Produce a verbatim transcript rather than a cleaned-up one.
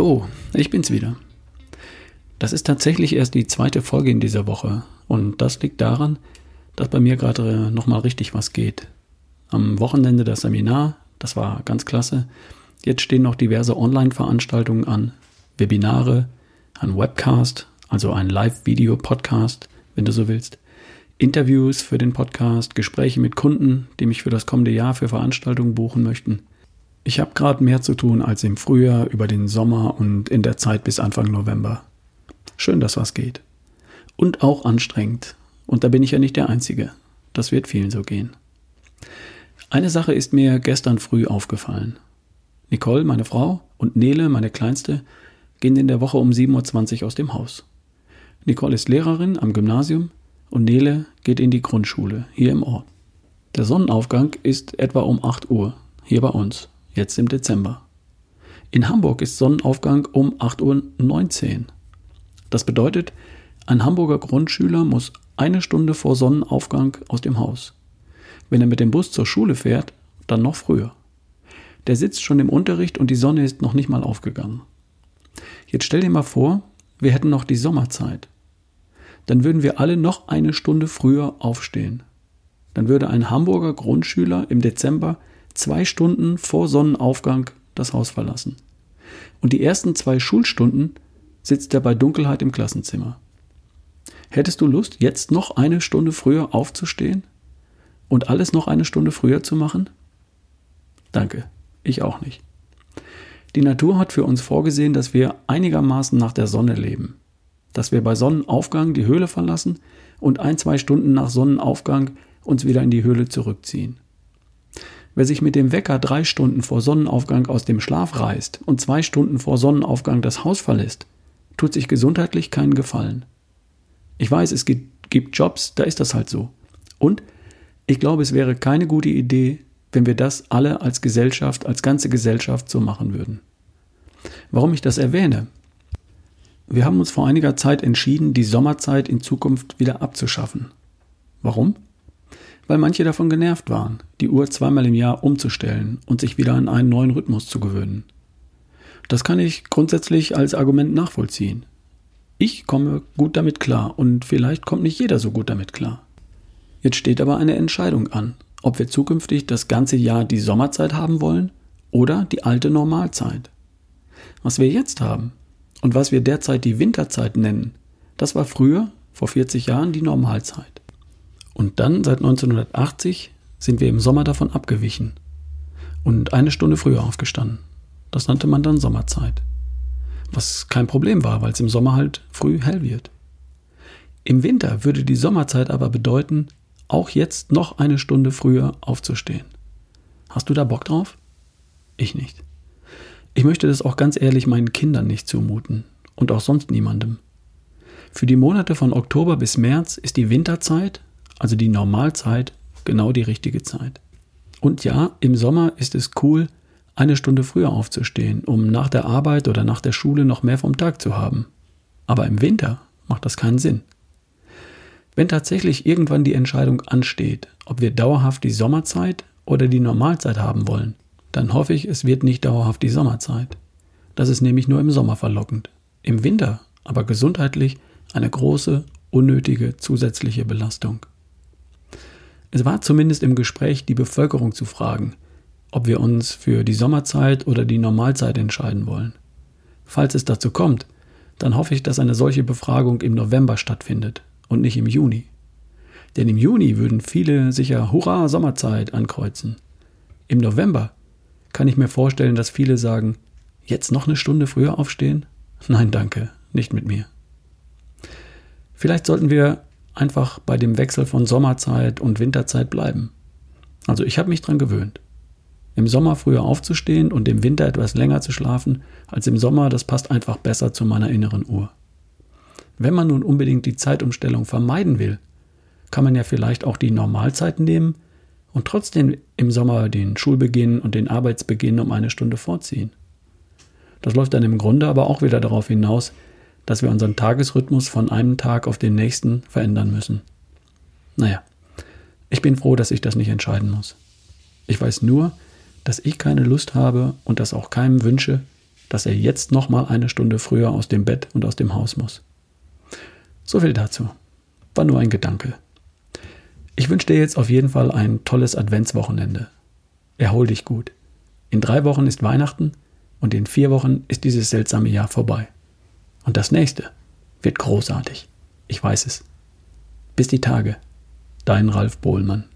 Hallo, ich bin's wieder. Das ist tatsächlich erst die zweite Folge in dieser Woche und das liegt daran, dass bei mir gerade nochmal richtig was geht. Am Wochenende das Seminar, das war ganz klasse. Jetzt stehen noch diverse Online-Veranstaltungen an, Webinare, ein Webcast, also ein Live-Video-Podcast, wenn du so willst, Interviews für den Podcast, Gespräche mit Kunden, die mich für das kommende Jahr für Veranstaltungen buchen möchten. Ich habe gerade mehr zu tun als im Frühjahr, über den Sommer und in der Zeit bis Anfang November. Schön, dass was geht. Und auch anstrengend. Und da bin ich ja nicht der Einzige. Das wird vielen so gehen. Eine Sache ist mir gestern früh aufgefallen. Nicole, meine Frau, und Nele, meine Kleinste, gehen in der Woche um sieben Uhr zwanzig aus dem Haus. Nicole ist Lehrerin am Gymnasium und Nele geht in die Grundschule, hier im Ort. Der Sonnenaufgang ist etwa um acht Uhr, hier bei uns, jetzt im Dezember. In Hamburg ist Sonnenaufgang um acht Uhr neunzehn. Das bedeutet, ein Hamburger Grundschüler muss eine Stunde vor Sonnenaufgang aus dem Haus. Wenn er mit dem Bus zur Schule fährt, dann noch früher. Der sitzt schon im Unterricht und die Sonne ist noch nicht mal aufgegangen. Jetzt stell dir mal vor, wir hätten noch die Sommerzeit. Dann würden wir alle noch eine Stunde früher aufstehen. Dann würde ein Hamburger Grundschüler im Dezember zwei Stunden vor Sonnenaufgang das Haus verlassen. Und die ersten zwei Schulstunden sitzt er bei Dunkelheit im Klassenzimmer. Hättest du Lust, jetzt noch eine Stunde früher aufzustehen und alles noch eine Stunde früher zu machen? Danke, ich auch nicht. Die Natur hat für uns vorgesehen, dass wir einigermaßen nach der Sonne leben. Dass wir bei Sonnenaufgang die Höhle verlassen und ein, zwei Stunden nach Sonnenaufgang uns wieder in die Höhle zurückziehen. Wer sich mit dem Wecker drei Stunden vor Sonnenaufgang aus dem Schlaf reißt und zwei Stunden vor Sonnenaufgang das Haus verlässt, tut sich gesundheitlich keinen Gefallen. Ich weiß, es gibt Jobs, da ist das halt so. Und ich glaube, es wäre keine gute Idee, wenn wir das alle als Gesellschaft, als ganze Gesellschaft so machen würden. Warum ich das erwähne? Wir haben uns vor einiger Zeit entschieden, die Sommerzeit in Zukunft wieder abzuschaffen. Warum? Weil manche davon genervt waren, die Uhr zweimal im Jahr umzustellen und sich wieder an einen neuen Rhythmus zu gewöhnen. Das kann ich grundsätzlich als Argument nachvollziehen. Ich komme gut damit klar und vielleicht kommt nicht jeder so gut damit klar. Jetzt steht aber eine Entscheidung an, ob wir zukünftig das ganze Jahr die Sommerzeit haben wollen oder die alte Normalzeit. Was wir jetzt haben und was wir derzeit die Winterzeit nennen, das war früher, vor vierzig Jahren, die Normalzeit. Und dann, seit neunzehnhundertachtzig, sind wir im Sommer davon abgewichen und eine Stunde früher aufgestanden. Das nannte man dann Sommerzeit. Was kein Problem war, weil es im Sommer halt früh hell wird. Im Winter würde die Sommerzeit aber bedeuten, auch jetzt noch eine Stunde früher aufzustehen. Hast du da Bock drauf? Ich nicht. Ich möchte das auch ganz ehrlich meinen Kindern nicht zumuten und auch sonst niemandem. Für die Monate von Oktober bis März ist die Winterzeit, also die Normalzeit, genau die richtige Zeit. Und ja, im Sommer ist es cool, eine Stunde früher aufzustehen, um nach der Arbeit oder nach der Schule noch mehr vom Tag zu haben. Aber im Winter macht das keinen Sinn. Wenn tatsächlich irgendwann die Entscheidung ansteht, ob wir dauerhaft die Sommerzeit oder die Normalzeit haben wollen, dann hoffe ich, es wird nicht dauerhaft die Sommerzeit. Das ist nämlich nur im Sommer verlockend. Im Winter aber gesundheitlich eine große, unnötige zusätzliche Belastung. Es war zumindest im Gespräch, die Bevölkerung zu fragen, ob wir uns für die Sommerzeit oder die Normalzeit entscheiden wollen. Falls es dazu kommt, dann hoffe ich, dass eine solche Befragung im November stattfindet. Und nicht im Juni. Denn im Juni würden viele sicher Hurra Sommerzeit ankreuzen. Im November kann ich mir vorstellen, dass viele sagen, jetzt noch eine Stunde früher aufstehen? Nein, danke, nicht mit mir. Vielleicht sollten wir einfach bei dem Wechsel von Sommerzeit und Winterzeit bleiben. Also ich habe mich dran gewöhnt. Im Sommer früher aufzustehen und im Winter etwas länger zu schlafen als im Sommer, das passt einfach besser zu meiner inneren Uhr. Wenn man nun unbedingt die Zeitumstellung vermeiden will, kann man ja vielleicht auch die Normalzeit nehmen und trotzdem im Sommer den Schulbeginn und den Arbeitsbeginn um eine Stunde vorziehen. Das läuft dann im Grunde aber auch wieder darauf hinaus, dass wir unseren Tagesrhythmus von einem Tag auf den nächsten verändern müssen. Naja, ich bin froh, dass ich das nicht entscheiden muss. Ich weiß nur, dass ich keine Lust habe und das auch keinem wünsche, dass er jetzt nochmal eine Stunde früher aus dem Bett und aus dem Haus muss. So viel dazu. War nur ein Gedanke. Ich wünsche dir jetzt auf jeden Fall ein tolles Adventswochenende. Erhol dich gut. In drei Wochen ist Weihnachten und in vier Wochen ist dieses seltsame Jahr vorbei. Und das nächste wird großartig. Ich weiß es. Bis die Tage. Dein Ralf Bohlmann.